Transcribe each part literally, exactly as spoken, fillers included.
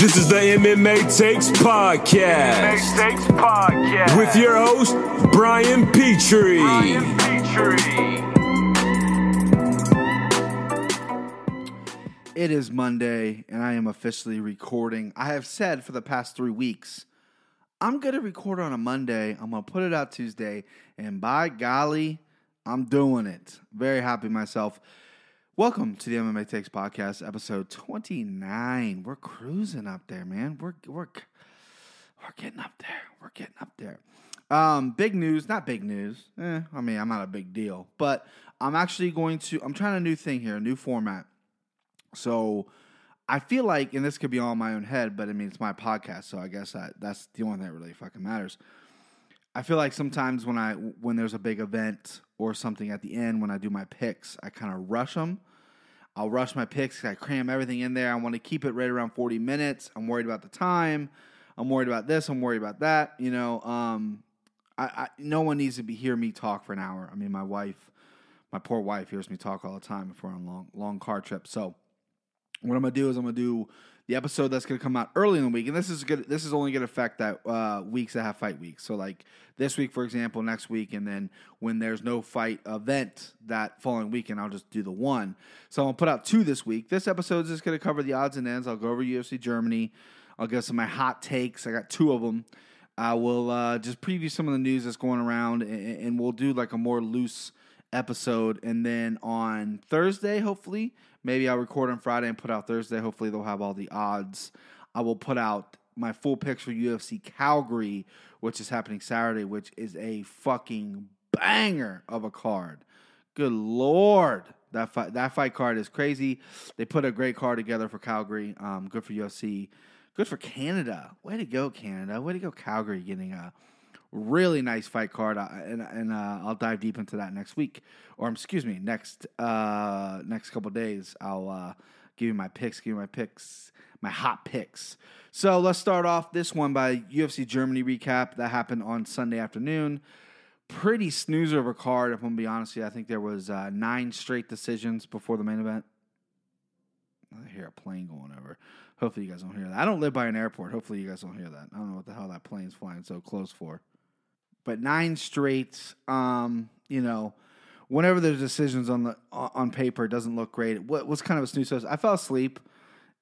This is the M M A Takes Podcast, M M A Takes Podcast. With your host, Brian Petrie. Brian Petrie. It is Monday, and I am officially recording. I have said for the past three weeks, I'm going to record on a Monday, I'm going to put it out Tuesday, and by golly, I'm doing it. Very happy myself. Welcome to the M M A Takes Podcast, episode twenty-nine. We're cruising up there, man. We're we're we're getting up there. We're getting up there. Um, big news, not big news. Eh, I mean, I'm not a big deal, but I'm actually going to. I'm trying a new thing here, a new format. So I feel like, and this could be all in my own head, but I mean, it's my podcast, so I guess I, that's the only thing that really fucking matters. I feel like sometimes when I when there's a big event or something at the end, when I do my picks, I kind of rush them. I'll rush my picks. I cram everything in there. I want to keep it right around forty minutes. I'm worried about the time. I'm worried about this. I'm worried about that. You know, um, I, I no one needs to be hear me talk for an hour. I mean, my wife, my poor wife, hears me talk all the time if we're on long long car trips. So what I'm gonna do is I'm gonna do the episode that's gonna come out early in the week, and this is good. This is only gonna affect that uh, weeks that have fight weeks. So like this week, for example, next week, and then when there's no fight event that following weekend, I'll just do the one. So I'm gonna put out two this week. This episode is just gonna cover the odds and ends. I'll go over U F C Germany. I'll give some of my hot takes. I got two of them. I will uh, just preview some of the news that's going around, and, and we'll do like a more loose episode. And then on Thursday, hopefully. Maybe I'll record on Friday and put out Thursday. Hopefully they'll have all the odds. I will put out my full picks for U F C Calgary, which is happening Saturday, which is a fucking banger of a card. Good Lord. That fight, that fight card is crazy. They put a great card together for Calgary. Um, good for U F C. Good for Canada. Way to go, Canada. Way to go, Calgary, getting a really nice fight card, and and uh, I'll dive deep into that next week, or excuse me, next uh, next couple days. I'll uh, give you my picks, give you my picks, my hot picks. So let's start off this one by U F C Germany recap that happened on Sunday afternoon. Pretty snoozer of a card, if I'm gonna be honest with you. I think there was uh, nine straight decisions before the main event. I hear a plane going over. Hopefully you guys don't hear that. I don't live by an airport. Hopefully you guys don't hear that. I don't know what the hell that plane's flying so close for. But nine straight, um, you know, whenever there's decisions on the on paper, it doesn't look great. It was kind of a snooze fest. I fell asleep.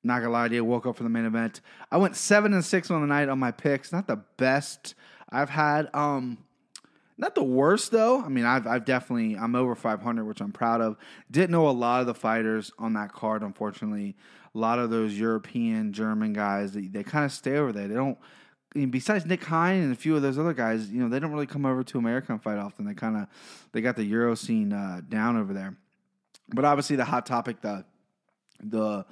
Not going to lie to you. Woke up for the main event. I went seven and six on the night on my picks. Not the best I've had. Um, not the worst, though. I mean, I've, I've definitely, I'm over five hundred, which I'm proud of. Didn't know a lot of the fighters on that card, unfortunately. A lot of those European, German guys, they, they kind of stay over there. They don't. And besides Nick Hine and a few of those other guys, you know, they don't really come over to America and fight often. They kind of, they got the Euro scene uh, down over there. But obviously the hot topic, the, the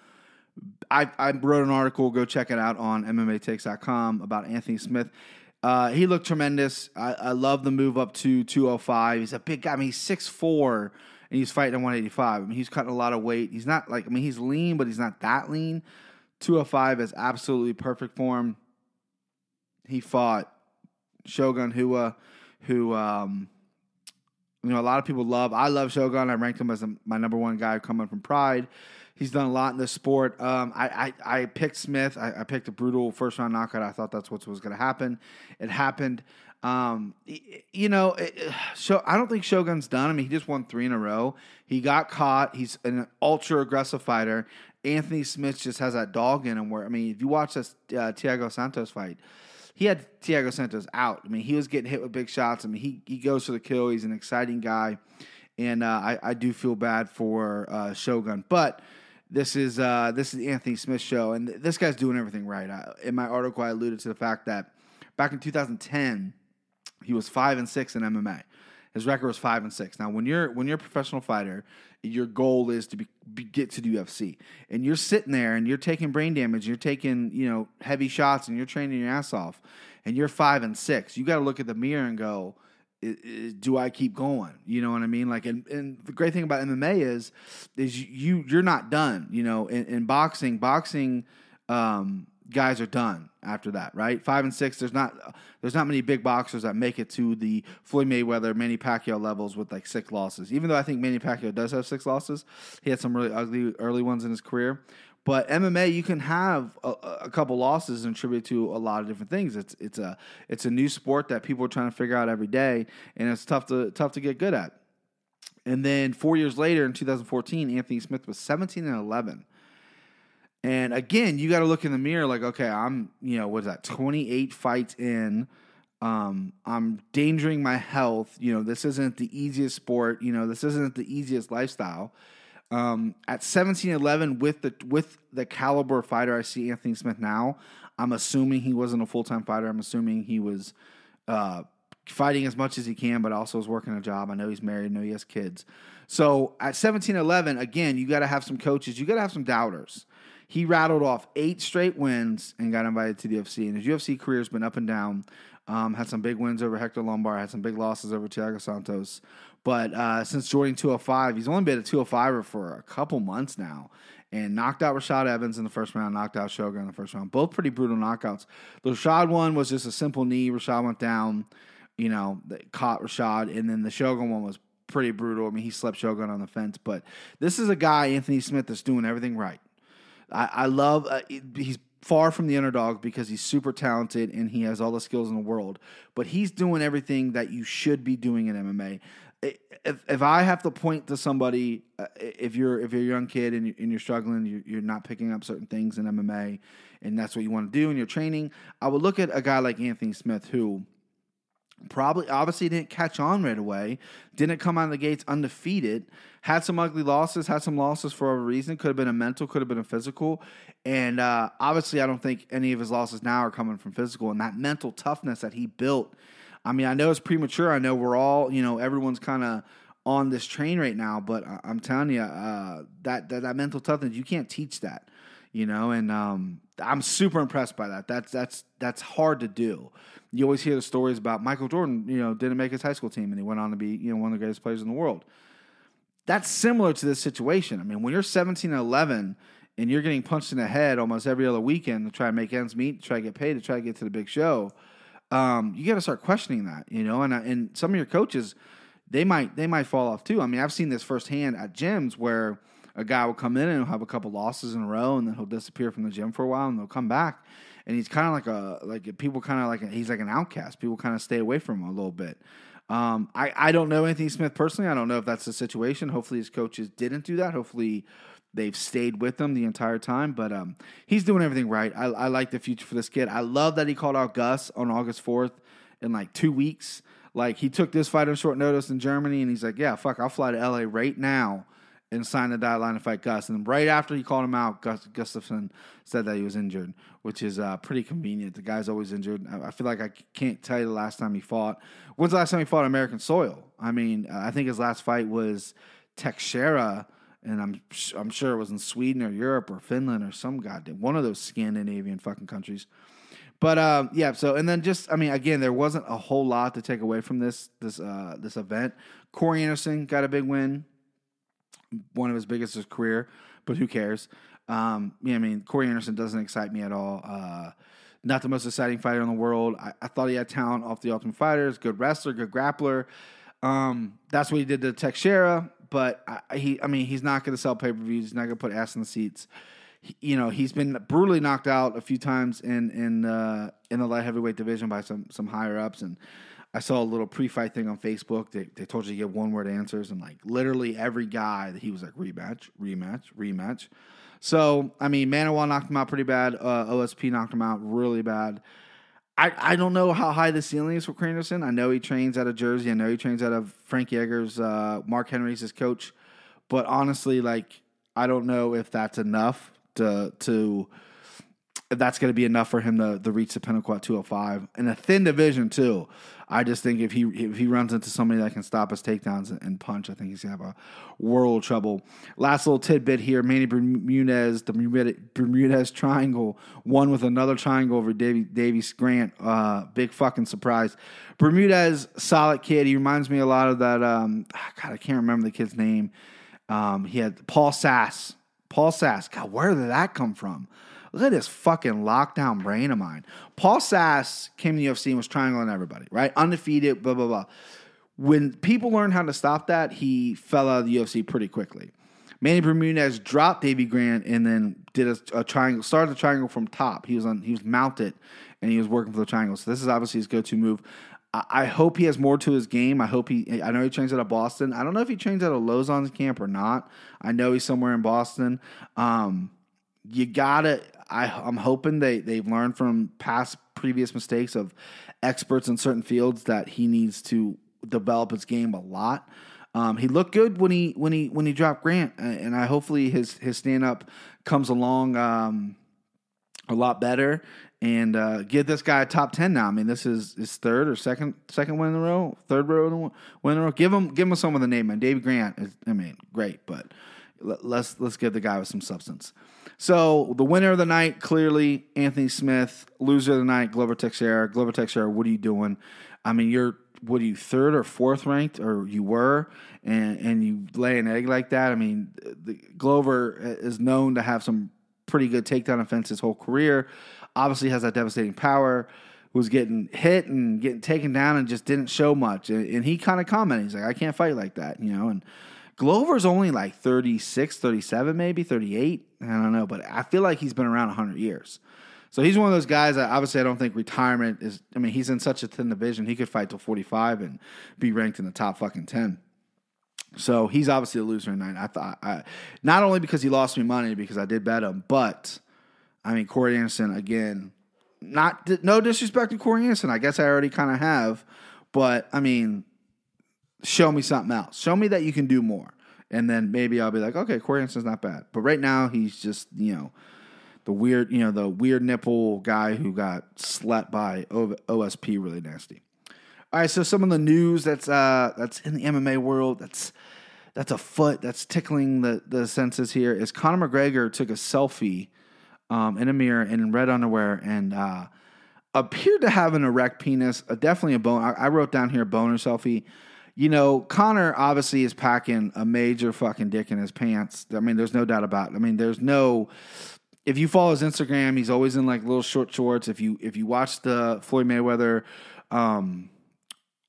I, I wrote an article, go check it out on M M A takes dot com about Anthony Smith. Uh, he looked tremendous. I, I love the move up to two oh five. He's a big guy. I mean, he's six foot four, and he's fighting at one eighty-five. I mean, he's cutting a lot of weight. He's not like, I mean, he's lean, but he's not that lean. two oh five is absolutely perfect for him. He fought Shogun Rua, who, um, you know, a lot of people love. I love Shogun. I ranked him as a, my number one guy coming from Pride. He's done a lot in this sport. Um, I, I, I picked Smith. I, I picked a brutal first-round knockout. I thought that's what was going to happen. It happened. Um, you know, it, so I don't think Shogun's done. I mean, he just won three in a row. He got caught. He's an ultra-aggressive fighter. Anthony Smith just has that dog in him where, I mean, if you watch this uh, Thiago Santos fight, he had Thiago Santos out. I mean, he was getting hit with big shots. I mean, he, he goes for the kill. He's an exciting guy. And uh, I, I do feel bad for uh, Shogun. But this is uh, this is the Anthony Smith show. And th- this guy's doing everything right. I, in my article, I alluded to the fact that back in two thousand ten, he was five and six in M M A. His record was five and six. Now, when you're when you're a professional fighter, your goal is to be, be, get to the U F C, and you're sitting there and you're taking brain damage, you're taking you know heavy shots, and you're training your ass off, and you're five and six. You got to look at the mirror and go, I, I, do I keep going? You know what I mean? Like, and, and the great thing about M M A is, is you you're not done. You know, in, in boxing, boxing. Um, Guys are done after that, right? Five and six. There's not, there's not many big boxers that make it to the Floyd Mayweather, Manny Pacquiao levels with like six losses. Even though I think Manny Pacquiao does have six losses, he had some really ugly early ones in his career. But M M A, you can have a, a couple losses and attribute to a lot of different things. It's it's a it's a new sport that people are trying to figure out every day, and it's tough to tough to get good at. And then four years later, in two thousand fourteen, Anthony Smith was seventeen and eleven. And again, you got to look in the mirror like, okay, I'm, you know, what is that, twenty-eight fights in. Um, I'm endangering my health. You know, this isn't the easiest sport. You know, this isn't the easiest lifestyle. Um, at seventeen eleven, with the with the caliber fighter I see Anthony Smith now, I'm assuming he wasn't a full-time fighter. I'm assuming he was uh, fighting as much as he can, but also is working a job. I know he's married. I know he has kids. So at seventeen eleven, again, you got to have some coaches. You got to have some doubters. He rattled off eight straight wins and got invited to the U F C. And his U F C career has been up and down. Um, had some big wins over Hector Lombard. Had some big losses over Thiago Santos. But uh, since joining two oh five, he's only been a two oh five-er for a couple months now. And knocked out Rashad Evans in the first round. Knocked out Shogun in the first round. Both pretty brutal knockouts. The Rashad one was just a simple knee. Rashad went down. You know, caught Rashad. And then the Shogun one was pretty brutal. I mean, he slept Shogun on the fence. But this is a guy, Anthony Smith, that's doing everything right. I, I love uh, – he's far from the underdog because he's super talented and he has all the skills in the world. But he's doing everything that you should be doing in M M A. If if I have to point to somebody, uh, if you're if you're a young kid and you're, and you're struggling, you're, you're not picking up certain things in M M A and that's what you want to do in your training, I would look at a guy like Anthony Smith who probably obviously didn't catch on right away, didn't come out of the gates undefeated, had some ugly losses, had some losses for a reason. Could have been a mental, could have been a physical. And uh, obviously I don't think any of his losses now are coming from physical. And that mental toughness that he built, I mean, I know it's premature. I know we're all, you know, everyone's kind of on this train right now. But I- I'm telling you, uh, that, that that mental toughness, you can't teach that, you know. And um, I'm super impressed by that. That's that's that's hard to do. You always hear the stories about Michael Jordan, you know, didn't make his high school team and he went on to be, you know, one of the greatest players in the world. That's similar to this situation. I mean, when you're seventeen and eleven and you're getting punched in the head almost every other weekend to try and make ends meet, to try to get paid, to try to get to the big show, um, you got to start questioning that, you know. And and some of your coaches, they might they might fall off too. I mean, I've seen this firsthand at gyms where a guy will come in and he'll have a couple losses in a row and then he'll disappear from the gym for a while and they'll come back. And he's kind of like a, like people kind of like, a, he's like an outcast. People kind of stay away from him a little bit. Um, I, I don't know Anthony Smith personally. I don't know if that's the situation. Hopefully his coaches didn't do that. Hopefully they've stayed with him the entire time. But um, he's doing everything right. I, I like the future for this kid. I love that he called out Gus on August fourth in like two weeks. Like he took this fight on short notice in Germany and he's like, yeah, fuck, I'll fly to L A right now and signed the dotted line to fight Gus. And right after he called him out, Gus, Gustafsson said that he was injured, which is uh, pretty convenient. The guy's always injured. I, I feel like I can't tell you the last time he fought. When's the last time he fought on American soil? I mean, uh, I think his last fight was Teixeira, and I'm I'm sure it was in Sweden or Europe or Finland or some goddamn one of those Scandinavian fucking countries. But um, yeah, so and then just I mean, again, there wasn't a whole lot to take away from this this uh, this event. Corey Anderson got a big win. One of his biggest of his career, but who cares? Um, yeah, I mean, Corey Anderson doesn't excite me at all. Uh, not the most exciting fighter in the world. I, I thought he had talent off the Ultimate Fighters. Good wrestler, good grappler. Um, that's what he did to Teixeira. But I, he, I mean, he's not going to sell pay per views. He's not going to put ass in the seats. He, you know, he's been brutally knocked out a few times in in uh, in the light heavyweight division by some some higher ups and. I saw a little pre-fight thing on Facebook. They they told you to get one-word answers, and like literally every guy that he was like rematch, rematch, rematch. So I mean, Manawa knocked him out pretty bad. Uh, O S P knocked him out really bad. I, I don't know how high the ceiling is for Corey Anderson. I know he trains out of Jersey. I know he trains out of Frank Yeager's, uh, Mark Henry's his coach. But honestly, like I don't know if that's enough to to if that's going to be enough for him to, to reach the pinnacle at two oh five in a thin division too. I just think if he if he runs into somebody that can stop his takedowns and punch, I think he's going to have a world of trouble. Last little tidbit here, Manny Bermudez, the Bermudez Triangle, won with another triangle over Davey, Davey Grant. Uh, big fucking surprise. Bermudez, solid kid. He reminds me a lot of that, um, God, I can't remember the kid's name. Um, he had Paul Sass. Paul Sass. God, where did that come from? Look at this fucking lockdown brain of mine. Paul Sass came to the U F C and was triangling everybody, right? Undefeated, blah, blah, blah. When people learned how to stop that, he fell out of the U F C pretty quickly. Manny Bermudez dropped Davey Grant and then did a, a triangle, started the triangle from top. He was on, he was mounted, and he was working for the triangle. So this is obviously his go-to move. I, I hope he has more to his game. I hope he. I know he trains out of Boston. I don't know if he trains out of Lozon's camp or not. I know he's somewhere in Boston. Um, you gotta. I, I'm hoping they they've learned from past previous mistakes of experts in certain fields that he needs to develop his game a lot. Um, he looked good when he when he when he dropped Grant, and I hopefully his his stand up comes along um, a lot better and uh, give this guy a top ten now. I mean, this is his third or second second win in a row, third row win in a row. Give him give him someone with a name, man. Davey Grant is, I mean, great, but let's let's give the guy with some substance. So the winner of the night, clearly Anthony Smith. Loser of the night, Glover Teixeira. Glover Teixeira, what are you doing? I mean, you're. What are you, third or fourth ranked, or you were, and, and you lay an egg like that? I mean, the, Glover is known to have some pretty good takedown offense his whole career. Obviously has that devastating power, was getting hit and getting taken down and just didn't show much. And, and he kind of commented, he's like, I can't fight like that, you know. And Glover's only like thirty-six, thirty-seven, maybe, thirty-eight. I don't know, but I feel like he's been around one hundred years. So he's one of those guys that obviously I don't think retirement is – I mean, he's in such a thin division. He could fight till forty-five and be ranked in the top fucking ten. So he's obviously a loser in nine. I thought I, not only because he lost me money because I did bet him, but, I mean, Corey Anderson, again, not no disrespect to Corey Anderson. I guess I already kind of have. But, I mean, show me something else. Show me that you can do more. And then maybe I'll be like, okay, Corey Anderson's not bad. But right now he's just, you know – The weird, you know, the weird nipple guy who got slept by O S P, really nasty. All right, so some of the news that's uh, that's in the M M A world that's that's afoot, that's tickling the the senses here is Conor McGregor took a selfie um, in a mirror and in red underwear and uh, appeared to have an erect penis, uh, definitely a bone. I, I wrote down here boner selfie. You know, Conor obviously is packing a major fucking dick in his pants. I mean, there's no doubt about it. I mean, there's no. If you follow his Instagram, he's always in like little short shorts. If you if you watch the Floyd Mayweather um,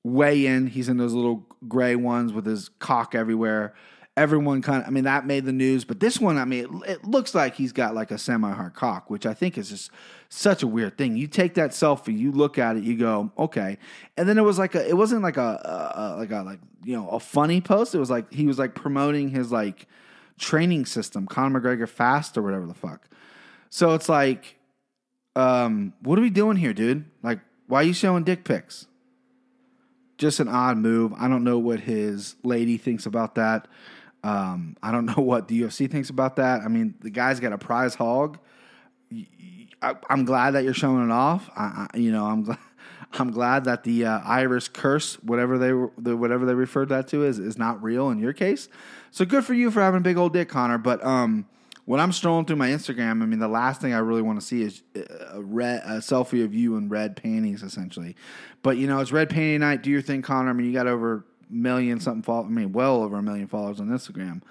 weigh-in, he's in those little gray ones with his cock everywhere. Everyone kind of, I mean, that made the news. But this one, I mean, it, it looks like he's got like a semi-hard cock, which I think is just such a weird thing. You take that selfie, you look at it, you go, okay. And then it was like a, it wasn't like a, a, a like a like you know a funny post. It was like he was like promoting his like training system, Conor McGregor Fast or whatever the fuck. So it's like, um, what are we doing here, dude? Like, why are you showing dick pics? Just an odd move. I don't know what his lady thinks about that. Um, I don't know what the U F C thinks about that. I mean, the guy's got a prize hog. I, I'm glad that you're showing it off. I, I, you know, I'm glad. I'm glad that the uh, Irish curse, whatever they the, whatever they referred that to, is is not real in your case. So good for you for having a big old dick, Conor. But um. When I'm strolling through my Instagram, I mean, the last thing I really want to see is a, red, a selfie of you in red panties, essentially. But, you know, it's red panty night. Do your thing, Conor. I mean, you got over a million something followers. I mean, well over a million followers on Instagram.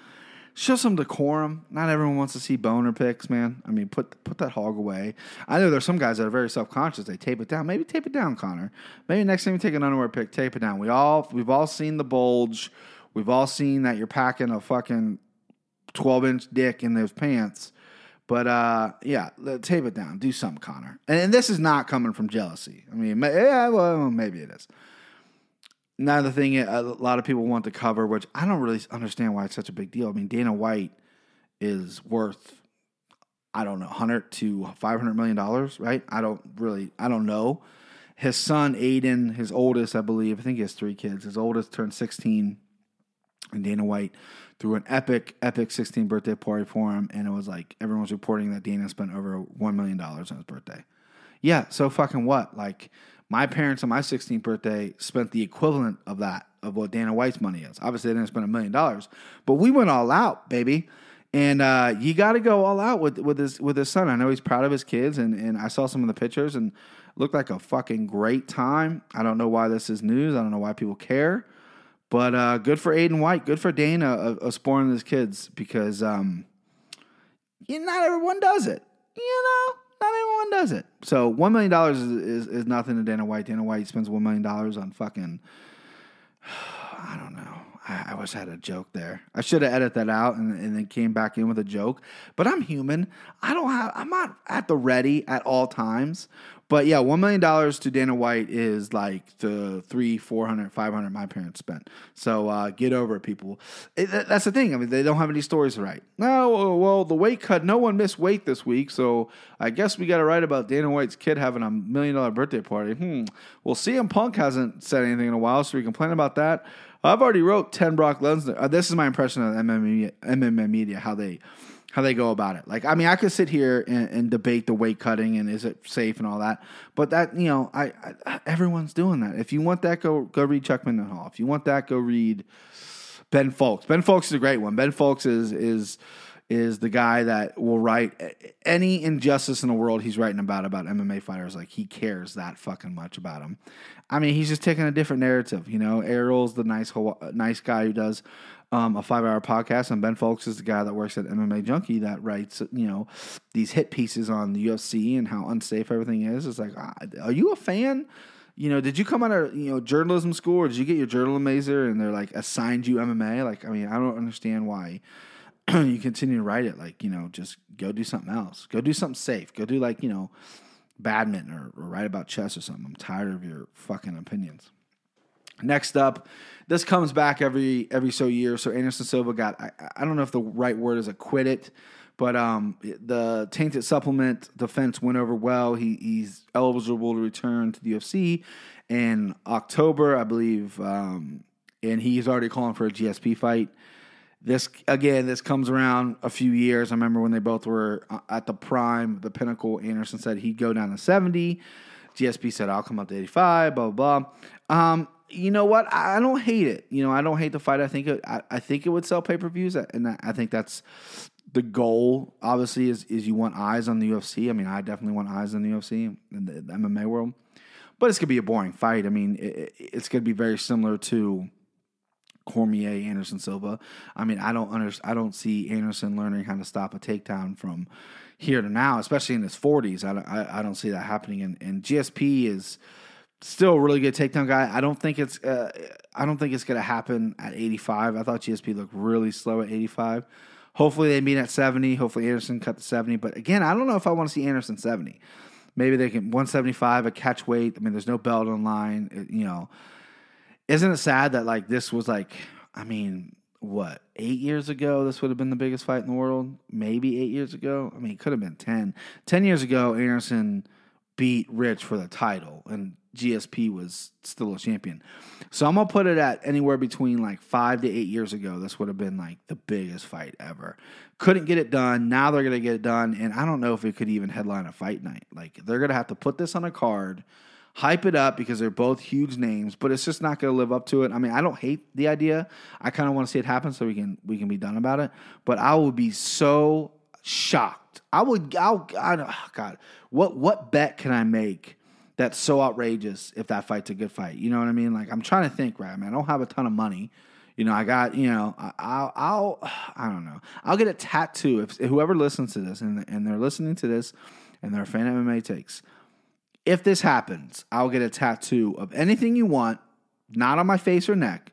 Show some decorum. Not everyone wants to see boner pics, man. I mean, put put that hog away. I know there's some guys that are very self-conscious. They tape it down. Maybe tape it down, Conor. Maybe next time you take an underwear pic, tape it down. We all, we've all seen the bulge. We've all seen that you're packing a fucking twelve-inch dick in those pants. But, uh, yeah, tape it down. Do something, Conor. And, and this is not coming from jealousy. I mean, yeah, well, maybe it is. Now, the thing a lot of people want to cover, which I don't really understand why it's such a big deal. I mean, Dana White is worth, I don't know, one hundred to five hundred million dollars, right? I don't really, I don't know. His son, Aiden, his oldest, I believe, I think he has three kids. His oldest turned sixteen, and Dana White threw an epic, epic sixteenth birthday party for him, and it was like everyone was reporting that Dana spent over one million dollars on his birthday. Yeah, so fucking what? Like, my parents on my sixteenth birthday spent the equivalent of that, of what Dana White's money is. Obviously, they didn't spend a million dollars, but we went all out, baby. And uh, you got to go all out with, with, his, with his son. I know he's proud of his kids, and, and I saw some of the pictures, and it looked like a fucking great time. I don't know why this is news. I don't know why people care. But uh, good for Aiden White, good for Dana of, of spoiling his kids because um, you know, not everyone does it. You know, not everyone does it. So one million dollars is, is, is nothing to Dana White. Dana White spends one million dollars on fucking, I don't know. I, I wish I had a joke there. I should have edited that out and, and then came back in with a joke. But I'm human. I don't have. I'm not at the ready at all times. But yeah, one million dollars to Dana White is like the three, four hundred, five hundred my parents spent. So uh, get over it, people. It, that, that's the thing. I mean, they don't have any stories right. No, well, the weight cut. No one missed weight this week, so I guess we got to write about Dana White's kid having a million dollar birthday party. Hmm. Well, C M Punk hasn't said anything in a while, so we complain about that. I've already wrote ten Brock Lesnar. Uh, this is my impression of M M A media, M M A media how they. How they go about it. Like, I mean, I could sit here and, and debate the weight cutting and is it safe and all that, but that, you know, I, I everyone's doing that. If you want that, go go read Chuck Mindenhall. If you want that, go read Ben Foulkes. Ben Foulkes is a great one. Ben Foulkes is is is the guy that will write any injustice in the world. He's writing about about M M A fighters. Like, he cares that fucking much about them. I mean, he's just taking a different narrative. You know, Errol's the nice nice guy who does Um, a five-hour podcast, and Ben Foulkes is the guy that works at M M A Junkie that writes, you know, these hit pieces on the U F C and how unsafe everything is. It's like, are you a fan? You know, did you come out of, you know, journalism school, or did you get your journalism major and they're like assigned you M M A? Like, I mean, I don't understand why you continue to write it. Like, you know, just go do something else. Go do something safe. Go do, like, you know, badminton or, or write about chess or something. I'm tired of your fucking opinions. Next up, this comes back every every so year. So Anderson Silva got, I, I don't know if the right word is acquitted, but um, the tainted supplement defense went over well. He, he's eligible to return to the U F C in October, I believe, um, and he's already calling for a G S P fight. This, again, this comes around a few years. I remember when they both were at the prime, the pinnacle. Anderson said he'd go down to seventy. G S P said, I'll come up to eighty-five, blah, blah, blah. Um, You know what? I don't hate it. You know, I don't hate the fight. I think it, I, I think it would sell pay-per-views, and I think that's the goal, obviously, is, is you want eyes on the U F C. I mean, I definitely want eyes on the U F C in the, the M M A world. But it's going to be a boring fight. I mean, it, it's going to be very similar to Cormier, Anderson Silva. I mean, I don't under, I don't see Anderson learning how to stop a takedown from here to now, especially in his forties. I don't, I, I don't see that happening. And, and G S P is still a really good takedown guy. I don't think it's uh, I don't think it's going to happen at eighty-five. I thought G S P looked really slow at eighty-five. Hopefully they meet at seventy. Hopefully Anderson cut to seventy. But again, I don't know if I want to see Anderson seventy. Maybe they can one seventy-five, a catch weight. I mean, there's no belt on line. It, you know, isn't it sad that, like, this was like, I mean, what, eight years ago, this would have been the biggest fight in the world? Maybe eight years ago. I mean, it could have been ten. Ten years ago, Anderson beat Rich for the title, and G S P was still a champion. So I'm going to put it at anywhere between like five to eight years ago. This would have been like the biggest fight ever. Couldn't get it done. Now they're going to get it done. And I don't know if it could even headline a fight night. Like, they're going to have to put this on a card, hype it up, because they're both huge names, but it's just not going to live up to it. I mean, I don't hate the idea. I kind of want to see it happen so we can, we can be done about it, but I would be so shocked. I would, I'll, I, oh God, what, what bet can I make that's so outrageous if that fight's a good fight? You know what I mean? Like, I'm trying to think, right? I mean, I don't have a ton of money. You know, I got, you know, I, I'll, I'll, I don't know. I'll get a tattoo. If, if whoever listens to this and, and they're listening to this and they're a fan of M M A takes, if this happens, I'll get a tattoo of anything you want, not on my face or neck,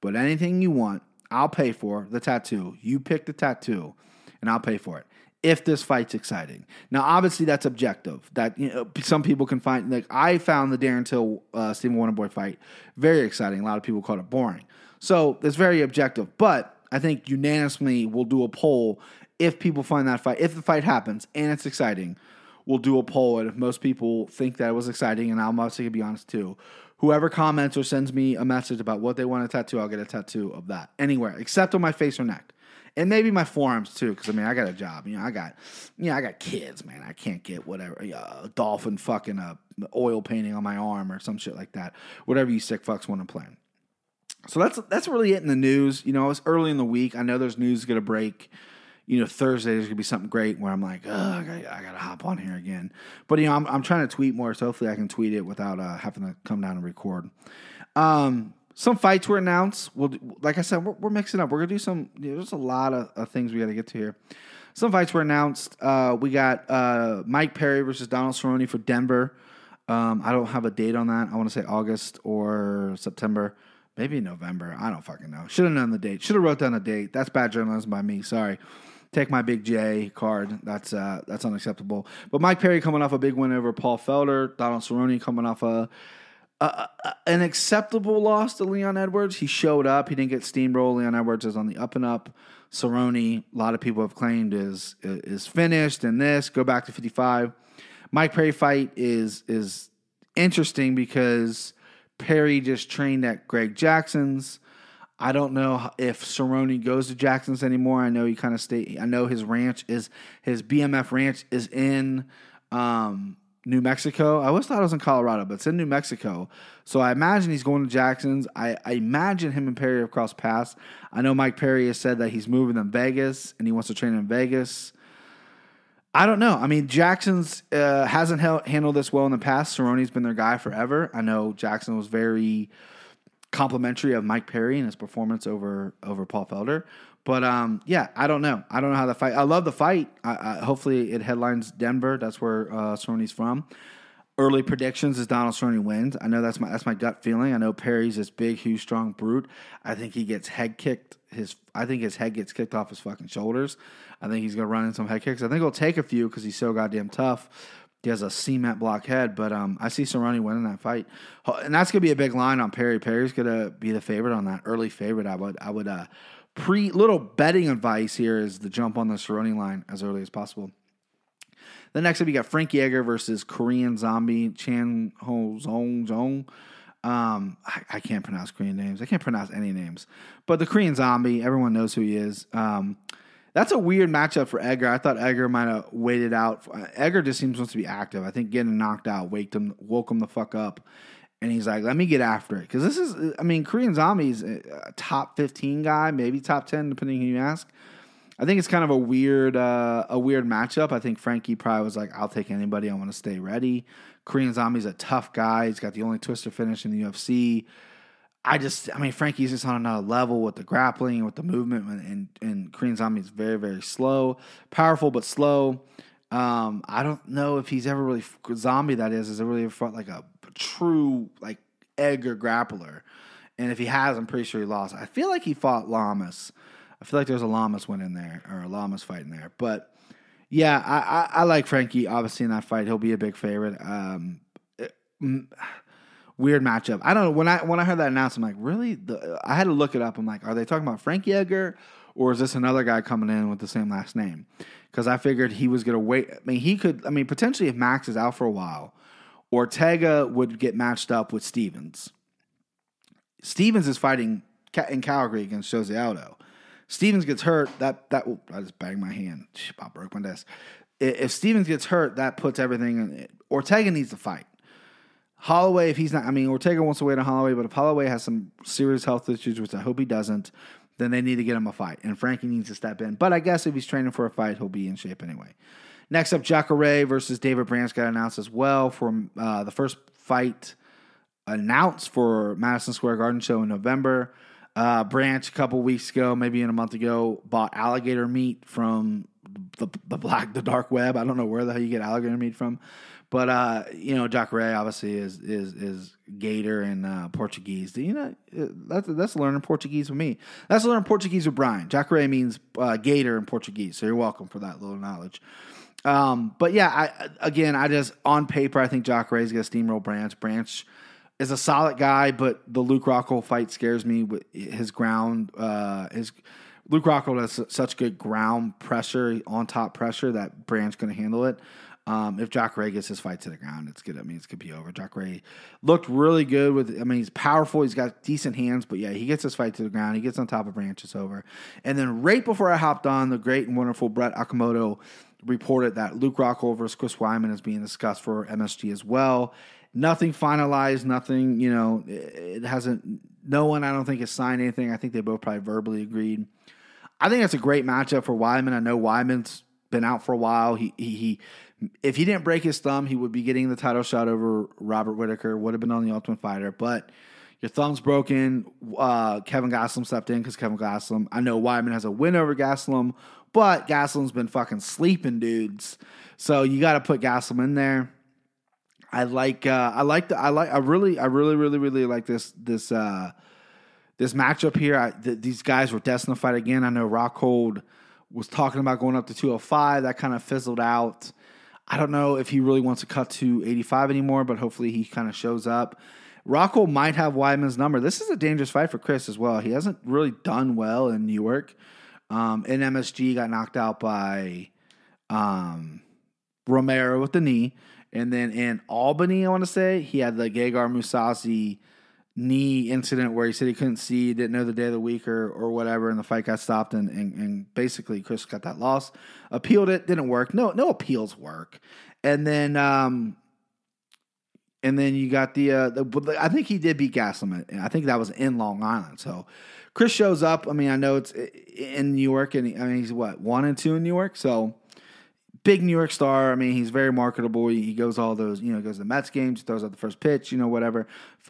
but anything you want, I'll pay for the tattoo. You pick the tattoo and I'll pay for it. If this fight's exciting. Now, obviously, that's objective. That, you know, some people can find, like, I found the Darren Till, uh, Stephen Wonderboy fight very exciting. A lot of people called it boring. So it's very objective. But I think unanimously we'll do a poll if people find that fight. If the fight happens and it's exciting, we'll do a poll. And if most people think that it was exciting, and I'm obviously going to be honest too, whoever comments or sends me a message about what they want to tattoo, I'll get a tattoo of that anywhere except on my face or neck. And maybe my forearms too, because I mean, I got a job. You know, I got, you know, I got kids, man. I can't get whatever a dolphin fucking uh, oil painting on my arm or some shit like that. Whatever you sick fucks want to play. So that's that's really it in the news. You know, it's early in the week. I know there's news gonna break. You know, Thursday there's gonna be something great where I'm like, oh, I gotta, I gotta hop on here again. But you know, I'm I'm trying to tweet more, so hopefully I can tweet it without uh, having to come down and record. Um. Some fights were announced. We'll, like I said, we're, we're mixing up. We're going to do some, you know, there's a lot of, of things we got to get to here. Some fights were announced. Uh, we got uh, Mike Perry versus Donald Cerrone for Denver. Um, I don't have a date on that. I want to say August or September. Maybe November. I don't fucking know. Should have known the date. Should have wrote down a date. That's bad journalism by me. Sorry. Take my Big J card. That's uh, that's unacceptable. But Mike Perry coming off a big win over Paul Felder. Donald Cerrone coming off a, a, a an acceptable loss to Leon Edwards. He showed up. He didn't get steamrolled. Leon Edwards is on the up and up. Cerrone, a lot of people have claimed, is is finished. And this, go back to fifty-five. Mike Perry fight is is interesting because Perry just trained at Greg Jackson's. I don't know if Cerrone goes to Jackson's anymore. I know he kind of stayed. I know his ranch is his B M F ranch is in um, New Mexico. I always thought it was in Colorado, but it's in New Mexico. So I imagine he's going to Jackson's. I, I imagine him and Perry have crossed paths. I know Mike Perry has said that he's moving to Vegas and he wants to train in Vegas. I don't know. I mean, Jackson's uh, hasn't held, handled this well in the past. Cerrone's been their guy forever. I know Jackson was very complimentary of Mike Perry and his performance over over Paul Felder. But, um, yeah, I don't know. I don't know how the fight. I love the fight. I, I, hopefully it headlines Denver. That's where uh, Cerrone's from. Early predictions is Donald Cerrone wins. I know that's my that's my gut feeling. I know Perry's this big, huge, strong brute. I think he gets head kicked. His, I think his head gets kicked off his fucking shoulders. I think he's going to run in some head kicks. I think he'll take a few because he's so goddamn tough. He has a cement block head, but um, I see Cerrone winning that fight. And that's going to be a big line on Perry. Perry's going to be the favorite on that, early favorite. I would, I would uh, pre little betting advice here is the jump on the Cerrone line as early as possible. Then next up, you got Frank Yeager versus Korean Zombie Chan Ho Zong Zong. Um, I, I can't pronounce Korean names. I can't pronounce any names. But the Korean Zombie, everyone knows who he is. Um, that's a weird matchup for Edgar. I thought Edgar might have waited out. Edgar just seems wants to be active. I think getting knocked out waked him, woke him the fuck up, and he's like, "Let me get after it." Because this is, I mean, Korean Zombie's a top fifteen guy, maybe top ten, depending who you ask. I think it's kind of a weird, uh, a weird matchup. I think Frankie probably was like, "I'll take anybody. I want to stay ready." Korean Zombie's a tough guy. He's got the only twister finish in the U F C. I just, I mean, Frankie's just on another level with the grappling and with the movement. And, and, and Korean Zombie's very, very slow, powerful but slow. Um, I don't know if he's ever really Zombie. That is, has ever really fought like a true like Edgar grappler. And if he has, I'm pretty sure he lost. I feel like he fought Lamas. I feel like there's a Lamas win in there, or a Lamas fight in there. But, yeah, I, I, I like Frankie, obviously, in that fight. He'll be a big favorite. Um, it, m- weird matchup. I don't know. When I when I heard that announcement, I'm like, really? The, I had to look it up. I'm like, are they talking about Frankie Edgar, or is this another guy coming in with the same last name? Because I figured he was going to wait. I mean, he could – I mean, potentially if Max is out for a while, Ortega would get matched up with Stevens. Stevens is fighting in Calgary against Jose Aldo. Stevens gets hurt, that that oh, I just banged my hand. I broke my desk. If Stevens gets hurt, that puts everything in. Ortega needs to fight. Holloway, if he's not, I mean, Ortega wants to wait on Holloway, but if Holloway has some serious health issues, which I hope he doesn't, then they need to get him a fight. And Frankie needs to step in. But I guess if he's training for a fight, he'll be in shape anyway. Next up, Jacare versus David Branch got announced as well for uh, the first fight announced for Madison Square Garden show in November. Uh, Branch a couple weeks ago, maybe in a month ago, bought alligator meat from the the black, the dark web. I don't know where the hell you get alligator meat from, but uh, you know, Jacare obviously is is is gator and uh, Portuguese. You know, that's that's learning Portuguese with me. That's learning Portuguese with Brian. Jacare means uh, gator in Portuguese, so you're welcome for that little knowledge. Um, but yeah, I again, I just on paper, I think Jacare is going to steamroll Branch. Branch is a solid guy, but the Luke Rockhold fight scares me with his ground. Uh, his Luke Rockhold has such good ground pressure, on top pressure, that Branch going to handle it. Um, if Jacare gets his fight to the ground, it's good. I mean, it's going to be over. Jacare looked really good with, I mean, he's powerful. He's got decent hands, but yeah, he gets his fight to the ground. He gets on top of Branch. It's over. And then right before I hopped on, the great and wonderful Brett Okamoto reported that Luke Rockhold versus Chris Weidman is being discussed for M S G as well. Nothing finalized, nothing, you know, it hasn't, no one I don't think has signed anything. I think they both probably verbally agreed. I think that's a great matchup for Weidman. I know Weidman's been out for a while. He, he, he if he didn't break his thumb, he would be getting the title shot over Robert Whittaker, would have been on the Ultimate Fighter, but your thumb's broken. Uh, Kevin Gastelum stepped in because Kevin Gastelum, I know Weidman has a win over Gastelum, but Gastelum's been fucking sleeping dudes. So you got to put Gastelum in there. I like, uh, I like the, I like, I really, I really, really, really like this, this, uh, This matchup here, I, th- these guys were destined to fight again. I know Rockhold was talking about going up to two oh five. That kind of fizzled out. I don't know if he really wants to cut to eighty-five anymore, but hopefully he kind of shows up. Rockhold might have Weidman's number. This is a dangerous fight for Chris as well. He hasn't really done well in New York. Um, and M S G got knocked out by um, Romero with the knee. And then in Albany, I want to say, he had the Gegard Mousasi knee incident where he said he couldn't see, didn't know the day of the week or, or whatever, and the fight got stopped, and, and, and basically Chris got that loss. Appealed it, didn't work. No, no appeals work. And then um, and then you got the, uh, the – I think he did beat Gastelum. I think that was in Long Island. So Chris shows up. I mean, I know it's in New York, and I mean, he's what, one and two in New York? So big New York star. I mean, he's very marketable. He goes all those, you know, goes to the Mets games, throws out the first pitch, you know, whatever.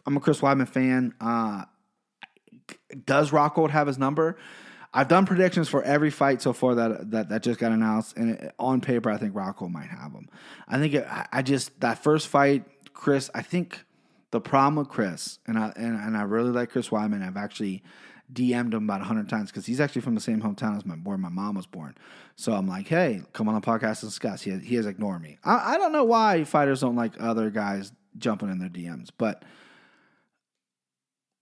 I'm a Chris Weidman fan. Uh, does Rockhold have his number? I've done predictions for every fight so far that that, that just got announced, and it, on paper, I think Rockhold might have him. I think it, I just that first fight, Chris. I think the problem with Chris, and I and, and I really like Chris Weidman. I've actually D M'd him about one hundred times because he's actually from the same hometown as my where my mom was born. So I'm like, hey, come on the podcast and discuss. He has, he has ignored me. I, I don't know why fighters don't like other guys jumping in their D Ms. But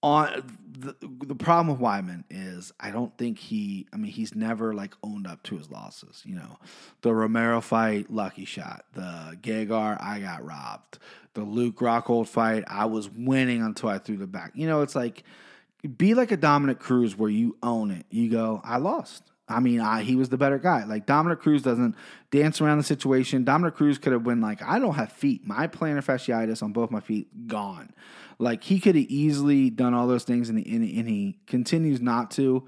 on the, the problem with Weidman is I don't think he – I mean, he's never, like, owned up to his losses. You know, the Romero fight, lucky shot. The Gegard, I got robbed. The Luke Rockhold fight, I was winning until I threw the back. You know, it's like – be like a Dominic Cruz where you own it. You go, I lost. I mean, I, he was the better guy. Like, Dominic Cruz doesn't dance around the situation. Dominic Cruz could have been like, I don't have feet. My plantar fasciitis on both my feet, gone. Like, he could have easily done all those things, and, and, and he continues not to.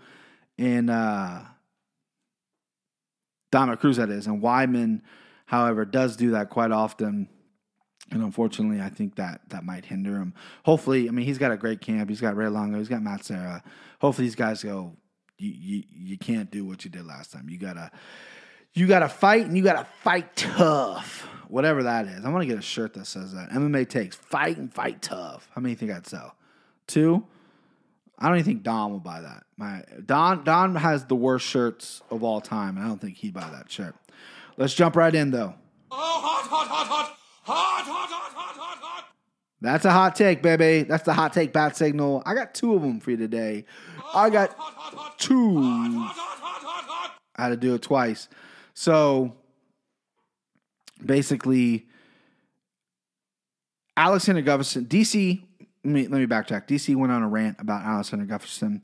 And uh, Dominic Cruz, that is. And Weidman, however, does do that quite often. And unfortunately, I think that that might hinder him. Hopefully, I mean, he's got a great camp. He's got Ray Longo. He's got Matt Serra. Hopefully, these guys go, you, you, you can't do what you did last time. You gotta, you gotta fight, and you gotta fight tough. Whatever that is. I want to get a shirt that says that. M M A takes fight and fight tough. How many do you think I'd sell? Two? I don't even think Don will buy that. My Don Don has the worst shirts of all time, and I don't think he'd buy that shirt. Let's jump right in, though. Oh, hot, hot, hot, hot. Hot, hot, hot, hot, hot, hot. That's a hot take, baby. That's the hot take bat signal. I got two of them for you today. I got hot, hot, hot, hot. two. Hot, hot, hot, hot, hot. I had to do it twice. So, basically, Alexander Gustafsson, D C, let me, let me backtrack. D C went on a rant about Alexander Gustafsson.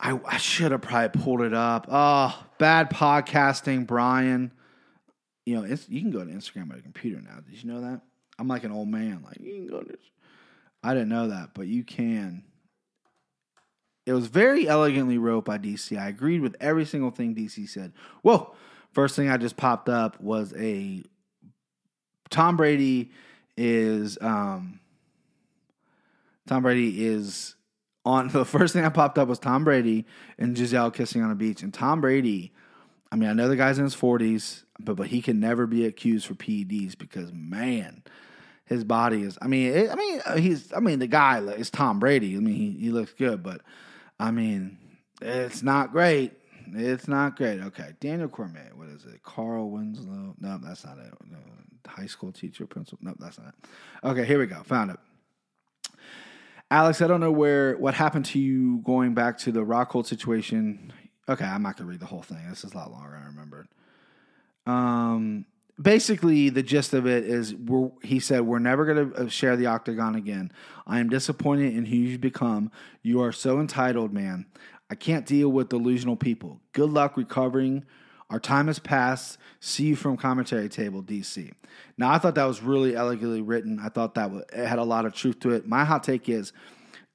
I, I should have probably pulled it up. Oh, bad podcasting, Brian. You know, it's, you can go to Instagram on a computer now. Did you know that? I'm like an old man. Like, you can go to... I didn't know that, but you can. It was very elegantly wrote by D C. I agreed with every single thing D C said. Whoa! First thing I just popped up was a... Tom Brady is... Um, Tom Brady is... on. The first thing I popped up was Tom Brady and Giselle kissing on a beach. And Tom Brady... I mean, I know the guy's in his forties, but but he can never be accused for P E Ds because, man, his body is. I mean, it, I mean, he's. I mean, the guy is Tom Brady. I mean, he, he looks good, but I mean, it's not great. It's not great. Okay, Daniel Cormier. What is it? Carl Winslow. No, that's not it. No, high school teacher, principal. No, that's not it. Okay, here we go. Found it. Alex, I don't know where what happened to you going back to the Rockhold situation. Okay, I'm not going to read the whole thing. This is a lot longer than I remembered. Um, basically, the gist of it is we're, he said, we're never going to share the octagon again. I am disappointed in who you've become. You are so entitled, man. I can't deal with delusional people. Good luck recovering. Our time has passed. See you from commentary table, D C. Now, I thought that was really elegantly written. I thought that it had a lot of truth to it. My hot take is...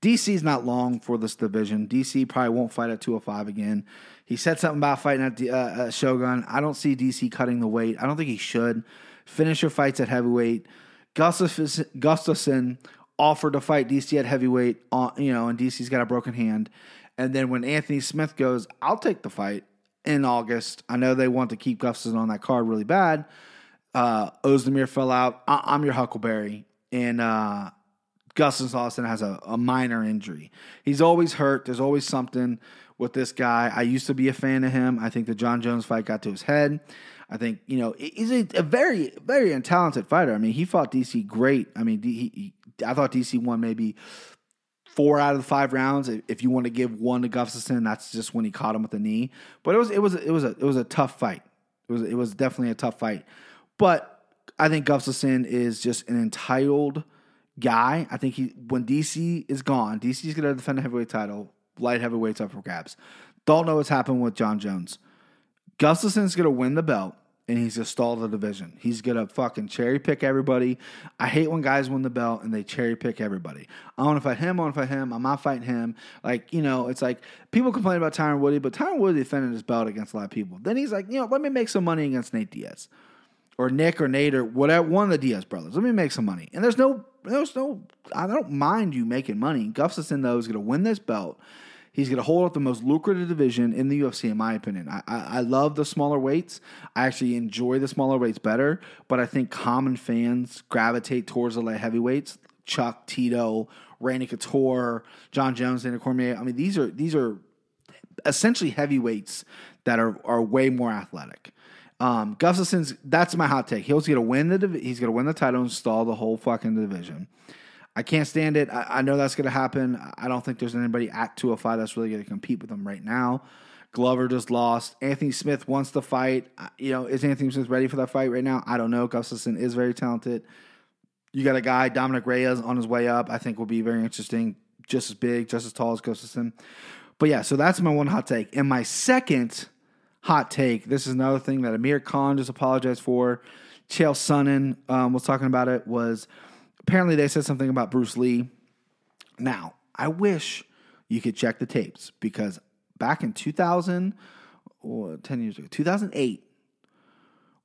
D C's not long for this division. D C probably won't fight at two oh five again. He said something about fighting at the, uh, at Shogun. I don't see D C cutting the weight. I don't think he should. Finish your fights at heavyweight. Gustafsson offered to fight D C at heavyweight, on, you know, and D C's got a broken hand. And then when Anthony Smith goes, I'll take the fight in August. I know they want to keep Gustafsson on that card really bad. Uh, Ozdemir fell out. I- I'm your Huckleberry. And uh, Gustafsson has a, a minor injury. He's always hurt. There's always something with this guy. I used to be a fan of him. I think the John Jones fight got to his head. I think, you know, he's a, a very, very untalented fighter. I mean, he fought D C great. I mean, he, he, I thought D C won maybe four out of the five rounds. If you want to give one to Gustafsson, that's just when he caught him with the knee. But it was, it was, it was a, it was a tough fight. It was, it was definitely a tough fight. But I think Gustafsson is just an entitled guy. I think he, when D C is gone, D C is going to defend the heavyweight title. Light heavyweights up for grabs. Don't know what's happened with John Jones. Gustafsson's going to win the belt, and he's going to stall the division. He's going to fucking cherry pick everybody. I hate when guys win the belt and they cherry pick everybody. I want to fight him. I want to fight him. I'm not fighting him. Like, you know, it's like people complain about Tyron Woodley, but Tyron Woodley defended his belt against a lot of people. Then he's like, you know, let me make some money against Nate Diaz. Or Nick or Nate or whatever, one of the Diaz brothers. Let me make some money. And there's no, there's no, I don't mind you making money. Gustafsson, though, is going to win this belt. He's going to hold up the most lucrative division in the U F C, in my opinion. I, I, I love the smaller weights. I actually enjoy the smaller weights better. But I think common fans gravitate towards the light heavyweights. Chuck, Tito, Randy Couture, John Jones, Daniel Cormier. I mean, these are these are essentially heavyweights that are, are way more athletic. Um, Gustafsson's, that's my hot take. He's gonna win the he's gonna win the title and stall the whole fucking division. I can't stand it. I, I know that's gonna happen. I don't think there's anybody at two oh five that's really gonna compete with him right now. Glover just lost. Anthony Smith wants to fight. You know, is Anthony Smith ready for that fight right now? I don't know. Gustafsson is very talented. You got a guy, Dominic Reyes, on his way up. I think will be very interesting. Just as big, just as tall as Gustafsson. But yeah, so that's my one hot take. And my second hot take. This is another thing that Amir Khan just apologized for. Chael Sonnen um, was talking about it. Was apparently they said something about Bruce Lee. Now, I wish you could check the tapes because back in two thousand, or ten years ago, two thousand eight,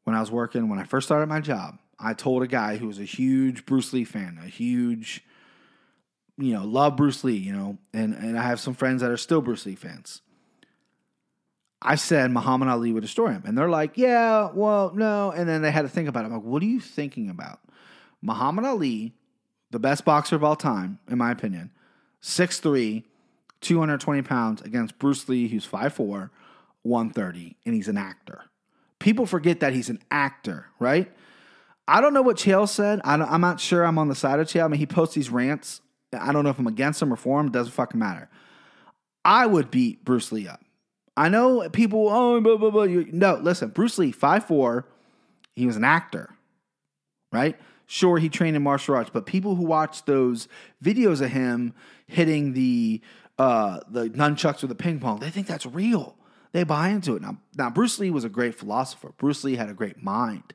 when I was working, when I first started my job, I told a guy who was a huge Bruce Lee fan, a huge, you know, love Bruce Lee, you know, and, and I have some friends that are still Bruce Lee fans. I said Muhammad Ali would destroy him. And they're like, yeah, well, no. And then they had to think about it. I'm like, what are you thinking about? Muhammad Ali, the best boxer of all time, in my opinion, six three, two hundred twenty pounds against Bruce Lee, who's five four, one thirty, and he's an actor. People forget that he's an actor, right? I don't know what Chael said. I don't, I'm not sure I'm on the side of Chael. I mean, he posts these rants. I don't know if I'm against him or for him. It doesn't fucking matter. I would beat Bruce Lee up. I know people, oh, blah, blah, blah. No, listen, Bruce Lee, five four, he was an actor, right? Sure, he trained in martial arts, but people who watch those videos of him hitting the uh, the nunchucks or the ping pong, they think that's real. They buy into it. Now, now, Bruce Lee was a great philosopher. Bruce Lee had a great mind.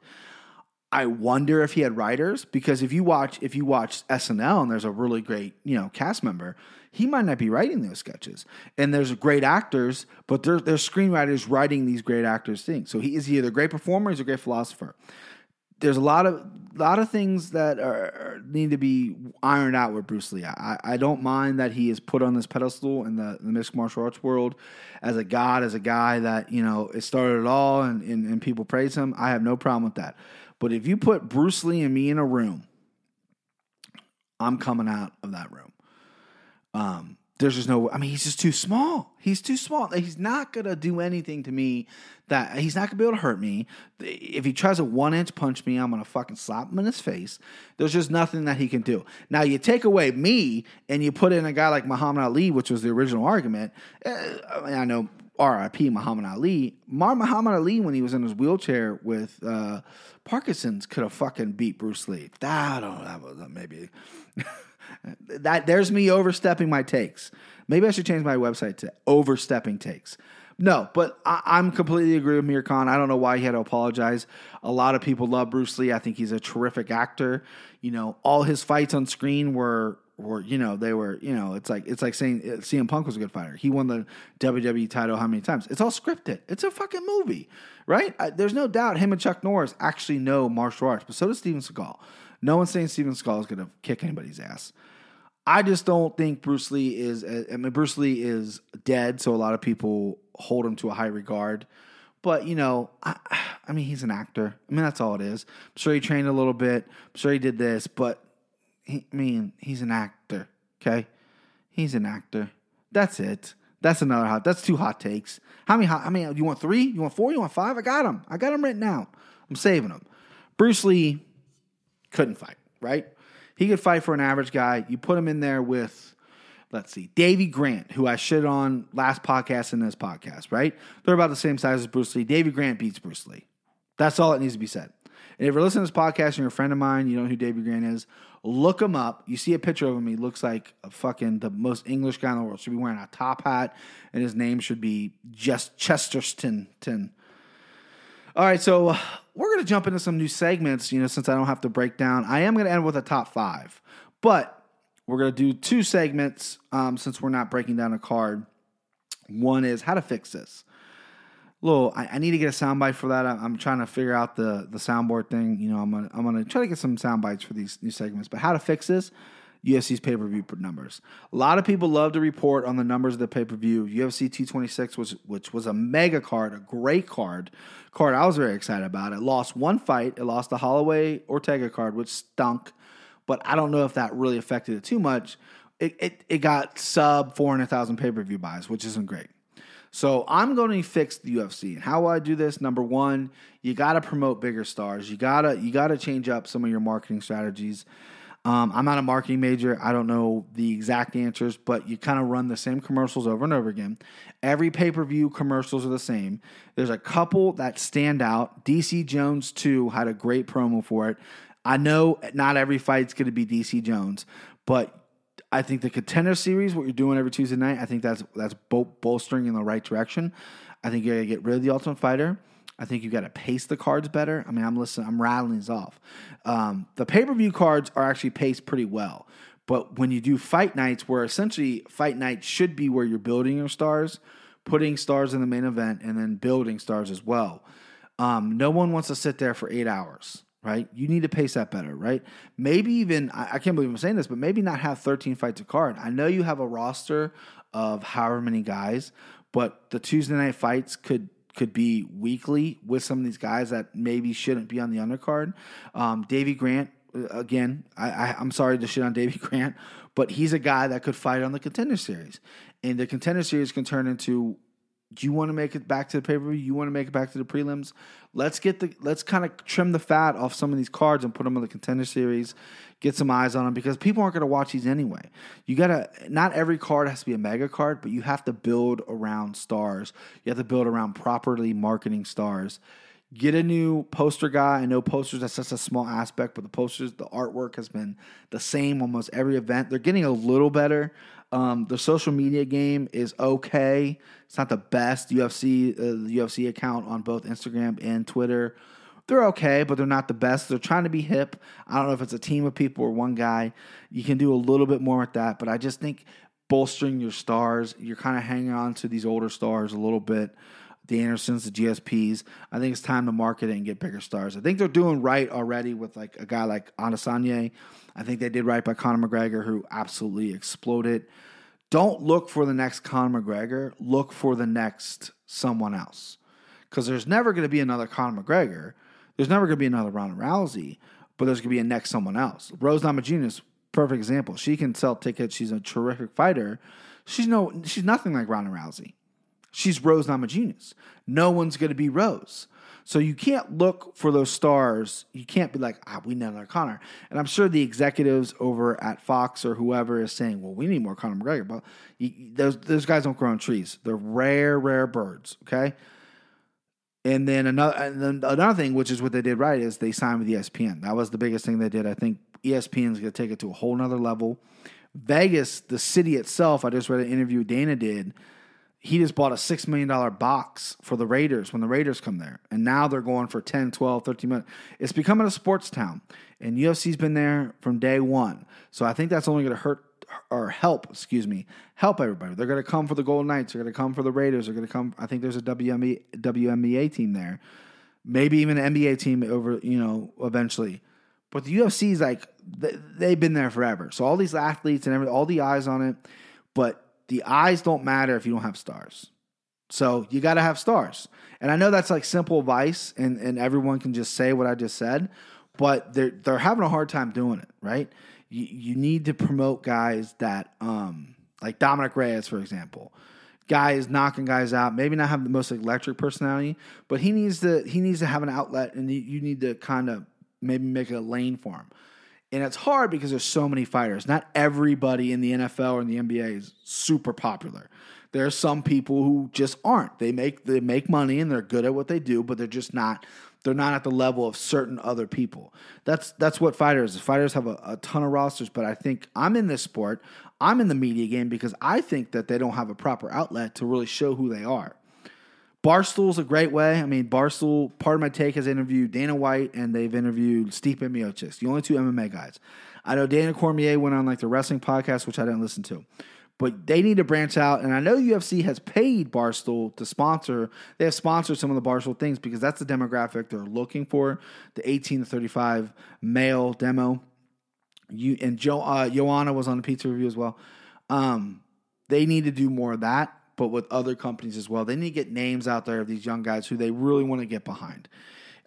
I wonder if he had writers, because if you watch if you watch S N L and there's a really great, you know, cast member, he might not be writing those sketches. And there's great actors, but there's screenwriters writing these great actors' things. So he is either a great performer or he's a great philosopher. There's a lot of lot of things that are, need to be ironed out with Bruce Lee. I, I don't mind that he is put on this pedestal in the, the mixed martial arts world as a god, as a guy that, you know, it started it all and, and, and people praise him. I have no problem with that. But if you put Bruce Lee and me in a room, I'm coming out of that room. Um, there's just no, I mean, he's just too small. He's too small. He's not going to do anything to me that he's not going to be able to hurt me. If he tries a one inch punch me, I'm going to fucking slap him in his face. There's just nothing that he can do. Now you take away me and you put in a guy like Muhammad Ali, which was the original argument. I mean, I know R I P Muhammad Ali. Mar Muhammad Ali, when he was in his wheelchair with uh, Parkinson's, could have fucking beat Bruce Lee. I don't know. That was maybe. That there's me overstepping my takes. Maybe I should change my website to overstepping takes. No, but I, I'm completely agree with Amir Khan. I don't know why he had to apologize. A lot of people love Bruce Lee. I think he's a terrific actor. You know, all his fights on screen were were you know they were you know it's like it's like saying C M Punk was a good fighter. He won the W W E title how many times? It's all scripted. It's a fucking movie, right? I, there's no doubt him and Chuck Norris actually know martial arts, but so does Steven Seagal. No one's saying Steven Seagal is going to kick anybody's ass. I just don't think Bruce Lee is – I mean, Bruce Lee is dead, so a lot of people hold him to a high regard. But, you know, I, I mean, he's an actor. I mean, that's all it is. I'm sure he trained a little bit. I'm sure he did this. But he, I mean, he's an actor, okay? He's an actor. That's it. That's another hot. That's two hot takes. How many hot? I mean, you want three? You want four? You want five? I got them. I got them right now. I'm saving them. Bruce Lee couldn't fight, right? He could fight for an average guy. You put him in there with, let's see, Davey Grant, who I shit on last podcast and this podcast, right? They're about the same size as Bruce Lee. Davey Grant beats Bruce Lee. That's all that needs to be said. And if you're listening to this podcast and you're a friend of mine, you know who Davey Grant is, look him up. You see a picture of him. He looks like a fucking the most English guy in the world. Should be wearing a top hat, and his name should be just Chesterton. All right, so uh, we're going to jump into some new segments, you know, since I don't have to break down. I am going to end with a top five, but we're going to do two segments um, since we're not breaking down a card. One is how to fix this. Little, I, I need to get a soundbite for that. I, I'm trying to figure out the the soundboard thing. You know, I'm gonna I'm gonna try to get some soundbites for these new segments. But how to fix this? U F C's pay per view numbers. A lot of people love to report on the numbers of the pay per view. U F C two twenty-six was which was a mega card, a great card, card I was very excited about. It lost one fight. It lost the Holloway Ortega card, which stunk. But I don't know if that really affected it too much. It it, it got sub four hundred thousand pay per view buys, which isn't great. So I'm going to fix the U F C. And how will I do this? Number one, you got to promote bigger stars. You gotta you gotta change up some of your marketing strategies. Um, I'm not a marketing major. I don't know the exact answers, but you kind of run the same commercials over and over again. Every pay-per-view commercials are the same. There's a couple that stand out. D C Jones two had a great promo for it. I know not every fight's going to be D C Jones, but I think the Contender Series, what you're doing every Tuesday night, I think that's that's bol- bolstering in the right direction. I think you got to get rid of the Ultimate Fighter. I think you got to pace the cards better. I mean, I'm listening, I'm rattling these off. Um, the pay-per-view cards are actually paced pretty well, but when you do fight nights, where essentially fight night should be where you're building your stars, putting stars in the main event, and then building stars as well. Um, no one wants to sit there for eight hours. Right? You need to pace that better, right? Maybe even, I, I can't believe I'm saying this, but maybe not have thirteen fights a card. I know you have a roster of however many guys, but the Tuesday night fights could could be weekly with some of these guys that maybe shouldn't be on the undercard. Um, Davey Grant, again, I, I, I'm sorry to shit on Davey Grant, but he's a guy that could fight on the Contender Series. And the Contender Series can turn into, do you want to make it back to the pay-per-view? You want to make it back to the prelims? Let's get the let's kind of trim the fat off some of these cards and put them on the Contender Series. Get some eyes on them because people aren't going to watch these anyway. You gotta not every card has to be a mega card, but you have to build around stars. You have to build around properly marketing stars. Get a new poster guy. I know posters, that's such a small aspect, but the posters, the artwork has been the same almost every event. They're getting a little better. Um, the social media game is okay. It's not the best. U F C, uh, the U F C account on both Instagram and Twitter, they're okay, but they're not the best. They're trying to be hip. I don't know if it's a team of people or one guy. You can do a little bit more with that, but I just think bolstering your stars, you're kind of hanging on to these older stars a little bit. The Andersons, the G S Ps. I think it's time to market it and get bigger stars. I think they're doing right already with like a guy like Adesanya. I think they did right by Conor McGregor, who absolutely exploded. Don't look for the next Conor McGregor. Look for the next someone else. Because there's never going to be another Conor McGregor. There's never going to be another Ronda Rousey. But there's going to be a next someone else. Rose Namajunas, perfect example. She can sell tickets. She's a terrific fighter. She's no, she's nothing like Ronda Rousey. She's Rose Namajunas. No one's going to be Rose. So you can't look for those stars. You can't be like, ah, we need another Conor. And I'm sure the executives over at Fox or whoever is saying, well, we need more Conor McGregor. But you, those, those guys don't grow on trees. They're rare, rare birds, okay? And then another and then another thing, which is what they did right, is they signed with E S P N. That was the biggest thing they did. I think E S P N is going to take it to a whole nother level. Vegas, the city itself, I just read an interview Dana did. He just bought a six million dollars box for the Raiders when the Raiders come there. And now they're going for ten, twelve, thirteen million. It's becoming a sports town. And U F C's been there from day one. So I think that's only going to hurt or help, excuse me, help everybody. They're going to come for the Golden Knights. They're going to come for the Raiders. They're going to come. I think there's a W N B A team there. Maybe even an N B A team over, you know, eventually. But the U F C's like, they've been there forever. So all these athletes and every, all the eyes on it. But the eyes don't matter if you don't have stars. So you got to have stars. And I know that's like simple advice and, and everyone can just say what I just said, but they're, they're having a hard time doing it, right? You, you need to promote guys that, um, like Dominic Reyes, for example. Guy is knocking guys out. Maybe not have the most electric personality, but he needs to he needs to have an outlet, and you need to kind of maybe make a lane for him. And it's hard because there's so many fighters. Not everybody in the N F L or in the N B A is super popular. There are some people who just aren't. They make they make money and they're good at what they do, but they're just not. They're not at the level of certain other people. That's that's what fighters. Fighters have a, a ton of rosters, but I think I'm in this sport. I'm in the media game because I think that they don't have a proper outlet to really show who they are. Barstool's a great way. I mean, Barstool, Part of My Take has interviewed Dana White, and they've interviewed Stipe Miocic, the only two M M A guys. I know Daniel Cormier went on like the wrestling podcast, which I didn't listen to. But they need to branch out, and I know U F C has paid Barstool to sponsor. They have sponsored some of the Barstool things because that's the demographic they're looking for, the eighteen to thirty-five male demo. You and jo, uh, Joanna was on the pizza review as well. Um, they need to do more of that, but with other companies as well. They need to get names out there of these young guys who they really want to get behind.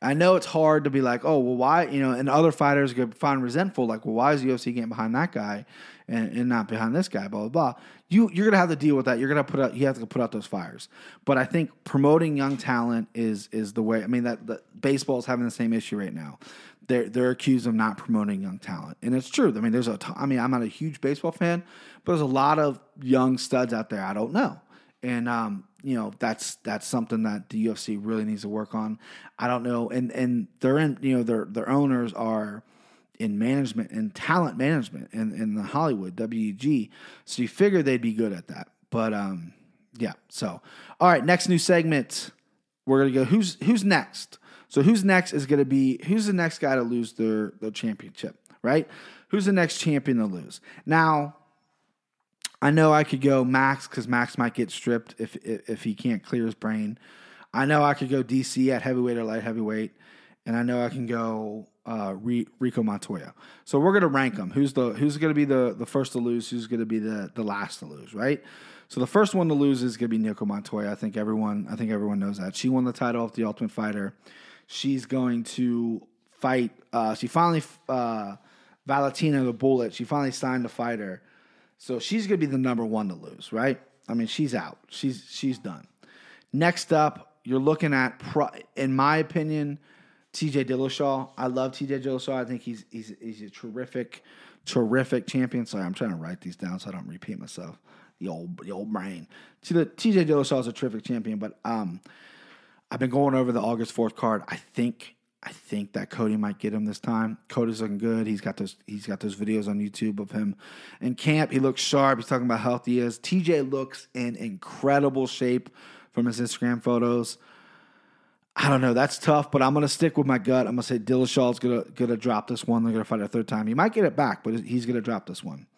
I know it's hard to be like, oh, well, why, you know, and other fighters get find resentful, like, well, why is the U F C getting behind that guy and, and not behind this guy, blah, blah, blah. You, you're going to have to deal with that. You're going to put out, you have to put out those fires. But I think promoting young talent is is the way. I mean, that, that baseball is having the same issue right now. They're, they're accused of not promoting young talent. And it's true. I mean, there's a, I mean, I'm not a huge baseball fan, but there's a lot of young studs out there I don't know. And, um, you know, that's that's something that the U F C really needs to work on. I don't know, and and they're in, you know, their their owners are in management and talent management in in the Hollywood W E G. So you figure they'd be good at that, but um, yeah. So all right, next new segment, we're gonna go. Who's who's next? So who's next is gonna be who's the next guy to lose their their championship, right? Who's the next champion to lose now? I know I could go Max because Max might get stripped if, if if he can't clear his brain. I know I could go D C at heavyweight or light heavyweight, and I know I can go uh, Rico Montoya. So we're gonna rank them. Who's the who's gonna be the, the first to lose? Who's gonna be the, the last to lose? Right. So the first one to lose is gonna be Nico Montoya. I think everyone I think everyone knows that. She won the title of the Ultimate Fighter. She's going to fight. Uh, she finally uh, Valentina the Bullet. She finally signed the fighter. So she's going to be the number one to lose, right? I mean, she's out. She's she's done. Next up, you're looking at, pro, in my opinion, T J Dillashaw. I love T J Dillashaw. I think he's he's he's a terrific, terrific champion. Sorry, I'm trying to write these down so I don't repeat myself. The old the old brain. T J Dillashaw is a terrific champion, but um, I've been going over the August fourth card. I think. I think that Cody might get him this time. Cody's looking good. He's got those he's got those videos on YouTube of him in camp. He looks sharp. He's talking about how healthy he is. T J looks in incredible shape from his Instagram photos. I don't know. That's tough, but I'm going to stick with my gut. I'm going to say Dillashaw's going to going to drop this one. They're going to fight a third time. He might get it back, but he's going to drop this one.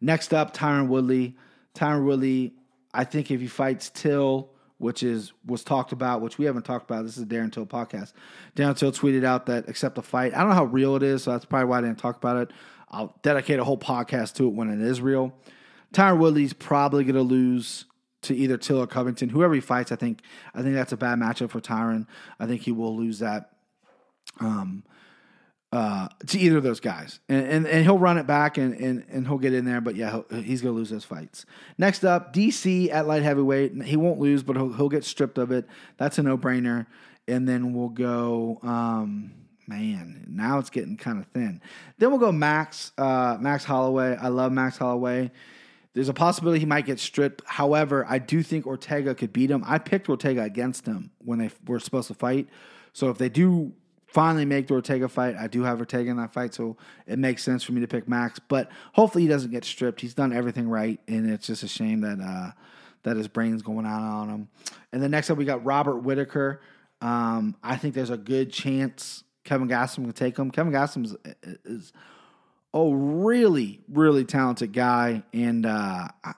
Next up, Tyron Woodley. Tyron Woodley, I think if he fights Till, which is was talked about, which we haven't talked about. This is a Darren Till podcast. Darren Till tweeted out that accept a fight. I don't know how real it is, so that's probably why I didn't talk about it. I'll dedicate a whole podcast to it when it is real. Tyron Woodley's probably going to lose to either Till or Covington. Whoever he fights, I think I think that's a bad matchup for Tyron. I think he will lose that um, uh, to either of those guys. And, and, and he'll run it back, and, and, and he'll get in there. But, yeah, he's going to lose those fights. Next up, D C at light heavyweight. He won't lose, but he'll, he'll get stripped of it. That's a no-brainer. And then we'll go, um, man, now it's getting kind of thin. Then we'll go Max, uh, Max Holloway. I love Max Holloway. There's a possibility he might get stripped. However, I do think Ortega could beat him. I picked Ortega against him when they were supposed to fight. So if they do finally make the Ortega fight, I do have Ortega in that fight, so it makes sense for me to pick Max. But hopefully he doesn't get stripped. He's done everything right, and it's just a shame that uh, that his brain's going out on him. And then next up, we got Robert Whittaker. Um, I think there's a good chance Kevin Gastelum can take him. Kevin Gastelum is, is a really, really talented guy, and uh, I,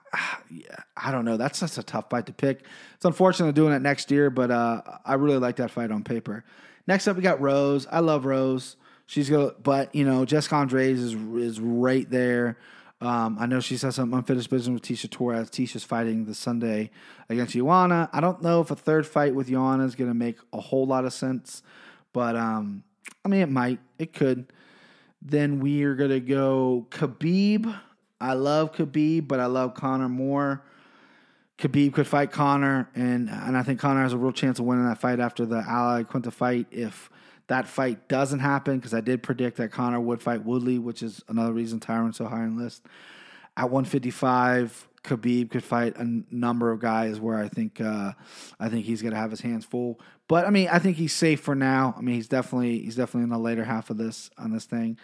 I don't know. That's just a tough fight to pick. It's unfortunate they're doing it next year, but uh, I really like that fight on paper. Next up, we got Rose. I love Rose. She's going, but you know, Jessica Andrade is is right there. Um, I know she's had some unfinished business with Tisha Torres. Tisha's fighting this Sunday against Joanna. I don't know if a third fight with Joanna is going to make a whole lot of sense, but um, I mean, it might. It could. Then we are going to go Khabib. I love Khabib, but I love Conor more. Khabib could fight Conor, and, and I think Conor has a real chance of winning that fight after the Ali Quinta fight if that fight doesn't happen, because I did predict that Conor would fight Woodley, which is another reason Tyron's so high on the list. At one fifty-five, Khabib could fight a number of guys where I think uh, I think he's going to have his hands full. But, I mean, I think he's safe for now. I mean, he's definitely he's definitely in the later half of this on this thing.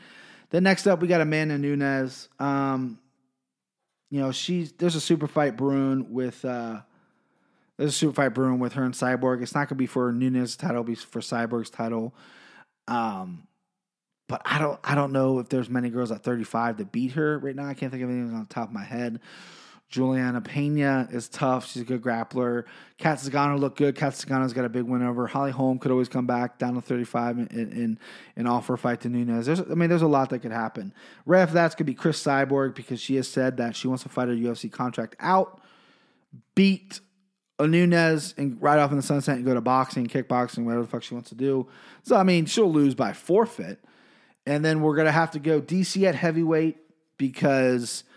Then next up, we got Amanda Nunes. Um, you know, she's there's a super fight brewing with uh, there's a super fight brewing with her and Cyborg. It's not gonna be for Nunes' title, it'll be for Cyborg's title. Um, but I don't I don't know if there's many girls at thirty-five that beat her right now. I can't think of anything on the top of my head. Juliana Pena is tough. She's a good grappler. Kat Zagano looked good. Kat Zagano's got a big win over. Holly Holm could always come back down to thirty-five and, and, and offer a fight to Nunes. There's, I mean, there's a lot that could happen. Right after that, it's going to be Chris Cyborg, because she has said that she wants to fight her U F C contract out, beat Nunes, and ride off in the sunset and go to boxing, kickboxing, whatever the fuck she wants to do. So, I mean, she'll lose by forfeit. And then we're going to have to go D C at heavyweight because –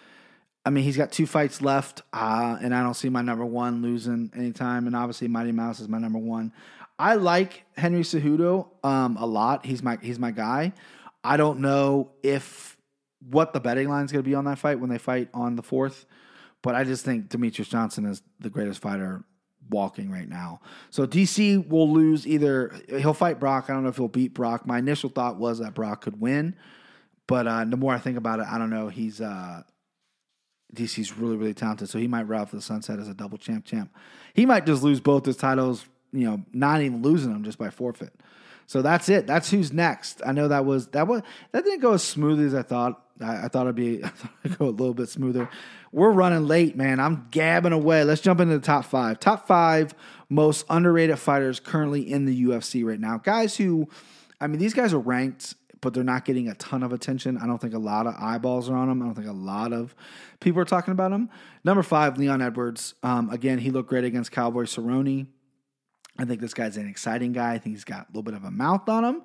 I mean, he's got two fights left, uh, and I don't see my number one losing anytime. And obviously, Mighty Mouse is my number one. I like Henry Cejudo um, a lot. He's my he's my guy. I don't know if what the betting line is going to be on that fight when they fight on the fourth, but I just think Demetrius Johnson is the greatest fighter walking right now. So D C will lose either. He'll fight Brock. I don't know if he'll beat Brock. My initial thought was that Brock could win, but uh, the more I think about it, I don't know. He's uh, D C's really, really talented, so he might ride off the sunset as a double champ champ. He might just lose both his titles, you know, not even losing them, just by forfeit. So that's it. That's who's next. I know that was that was that didn't go as smoothly as I thought. I, I thought it'd be I thought it'd go a little bit smoother. We're running late, man. I'm gabbing away. Let's jump into the top five. Top five most underrated fighters currently in the U F C right now. Guys who, I mean, these guys are ranked, but they're not getting a ton of attention. I don't think a lot of eyeballs are on him. I don't think a lot of people are talking about him. Number five, Leon Edwards. Um, again, he looked great against Cowboy Cerrone. I think this guy's an exciting guy. I think he's got a little bit of a mouth on him.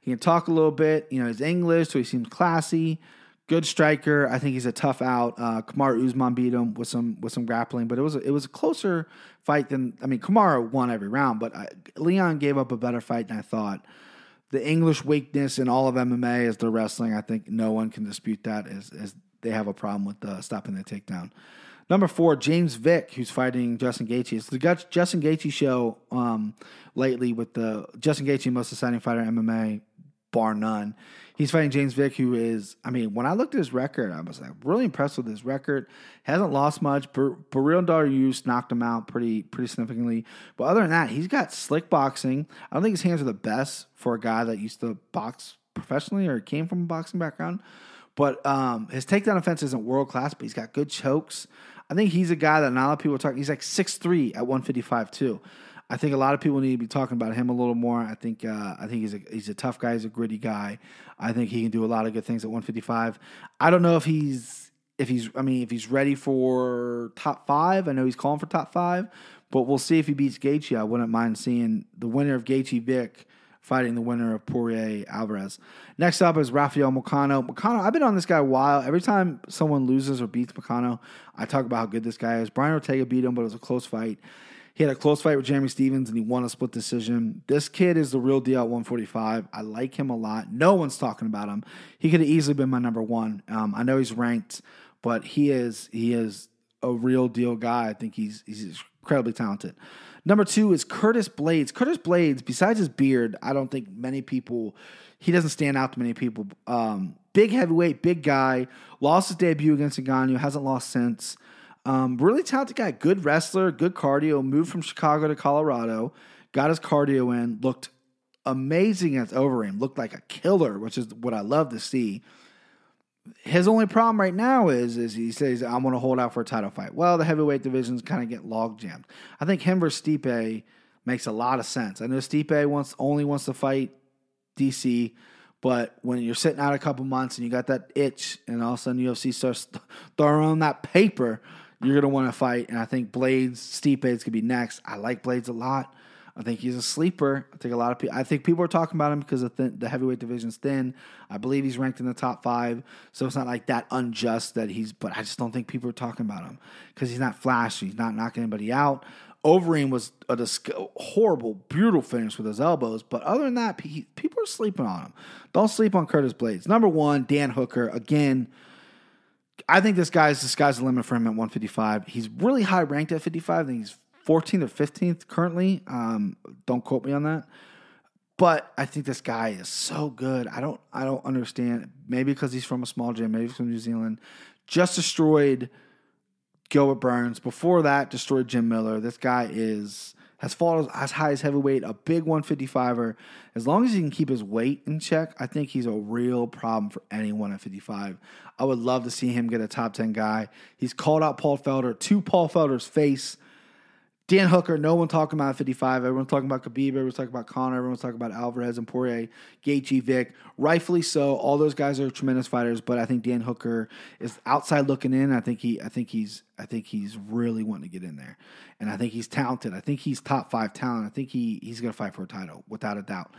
He can talk a little bit. You know, he's English, so he seems classy. Good striker. I think he's a tough out. Uh, Kamaru Usman beat him with some with some grappling, but it was a, it was a closer fight than I mean. Kamaru won every round, but I, Leon gave up a better fight than I thought. The English weakness in all of M M A is the wrestling. I think no one can dispute that, as, as they have a problem with uh, stopping the takedown. Number four, James Vick, who's fighting Justin Gaethje. It's the Justin Gaethje show um, lately with the Justin Gaethje, most exciting fighter in M M A, bar none. He's fighting James Vick, who is, I mean, when I looked at his record, I was like really impressed with his record. Hasn't lost much. Bar- Baril Dariush knocked him out pretty pretty significantly. But other than that, he's got slick boxing. I don't think his hands are the best for a guy that used to box professionally or came from a boxing background. But um, his takedown offense isn't world class, but he's got good chokes. I think he's a guy that not a lot of people are talking. He's like six three at one fifty-five too. I think a lot of people need to be talking about him a little more. I think uh, I think he's a he's a tough guy. He's a gritty guy. I think he can do a lot of good things at one fifty-five. I don't know if he's if he's I mean if he's ready for top five. I know he's calling for top five, but we'll see if he beats Gaethje. I wouldn't mind seeing the winner of Gaethje Vick fighting the winner of Poirier Alvarez. Next up is Rafael Moicano. Moicano, I've been on this guy a while. Every time someone loses or beats Moicano, I talk about how good this guy is. Brian Ortega beat him, but it was a close fight. He had a close fight with Jeremy Stevens, and he won a split decision. This kid is the real deal at one forty-five. I like him a lot. No one's talking about him. He could have easily been my number one. Um, I know he's ranked, but he is he is a real deal guy. I think he's he's incredibly talented. Number two is Curtis Blades. Curtis Blades, besides his beard, I don't think many people – he doesn't stand out to many people. Um, big heavyweight, big guy, lost his debut against Ngannou, hasn't lost since. Um, really talented guy, good wrestler, good cardio, moved from Chicago to Colorado, got his cardio in, looked amazing against Overeem, looked like a killer, which is what I love to see. His only problem right now is, is he says, I'm going to hold out for a title fight. Well, the heavyweight divisions kind of get log jammed. I think him versus Stipe makes a lot of sense. I know Stipe wants, only wants to fight D C, but when you're sitting out a couple months and you got that itch and all of a sudden U F C starts throwing that paper, you're going to want to fight, and I think Blades, Stipe's going to be next. I like Blades a lot. I think he's a sleeper. I think a lot of people. I think people are talking about him because the, thin, the heavyweight division's thin. I believe he's ranked in the top five, so it's not like that unjust that he's. But I just don't think people are talking about him because he's not flashy. He's not knocking anybody out. Overeem was a disc- horrible, brutal finish with his elbows. But other than that, he, people are sleeping on him. Don't sleep on Curtis Blaydes. Number one, Dan Hooker. Again, I think this guy's the sky's the limit for him at one fifty-five. He's really high ranked at fifty-five. I think he's fourteenth or fifteenth currently. Um, don't quote me on that. But I think this guy is so good. I don't, I don't understand. Maybe because he's from a small gym. Maybe he's from New Zealand. Just destroyed Gilbert Burns. Before that, destroyed Jim Miller. This guy is has fallen as high as heavyweight, a big one fifty-five-er. As long as he can keep his weight in check, I think he's a real problem for anyone at fifty-five. I would love to see him get a top ten guy. He's called out Paul Felder to Paul Felder's face. Dan Hooker, no one talking about fifty-five. Everyone's talking about Khabib. Everyone's talking about Conor. Everyone's talking about Alvarez and Poirier, Gaethje, Vick. Rightfully so. All those guys are tremendous fighters, but I think Dan Hooker is outside looking in. I think he, I think he's, I think he's really wanting to get in there, and I think he's talented. I think he's top five talent. I think he he's going to fight for a title without a doubt.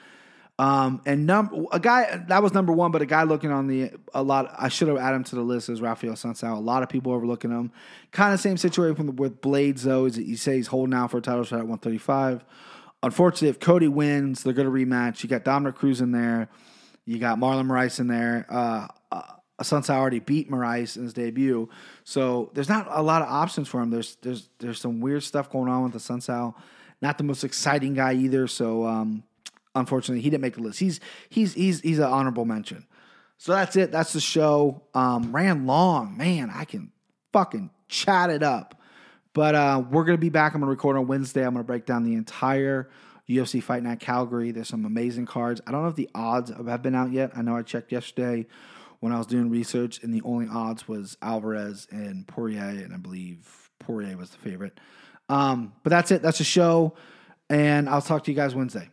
Um, and number a guy that was number one, but a guy looking on the a lot. I should have added him to the list is Rafael Sunsao. A lot of people overlooking him. Kind of same situation with Blaydes though. Is that you say he's holding out for a title shot at one thirty-five. Unfortunately, if Cody wins, they're going to rematch. You got Dominic Cruz in there. You got Marlon Moraes in there. Uh, uh, Sunsao already beat Moraes in his debut, so there's not a lot of options for him. There's there's there's some weird stuff going on with the Sunsao. Not the most exciting guy either. So. Um, Unfortunately, he didn't make the list. He's he's he's he's an honorable mention. So that's it. That's the show. Um, ran long, man. I can fucking chat it up. But uh, we're gonna be back. I'm gonna record on Wednesday. I'm gonna break down the entire U F C Fight Night Calgary. There's some amazing cards. I don't know if the odds have been out yet. I know I checked yesterday when I was doing research, and the only odds was Alvarez and Poirier, and I believe Poirier was the favorite. Um, but that's it. That's the show, and I'll talk to you guys Wednesday.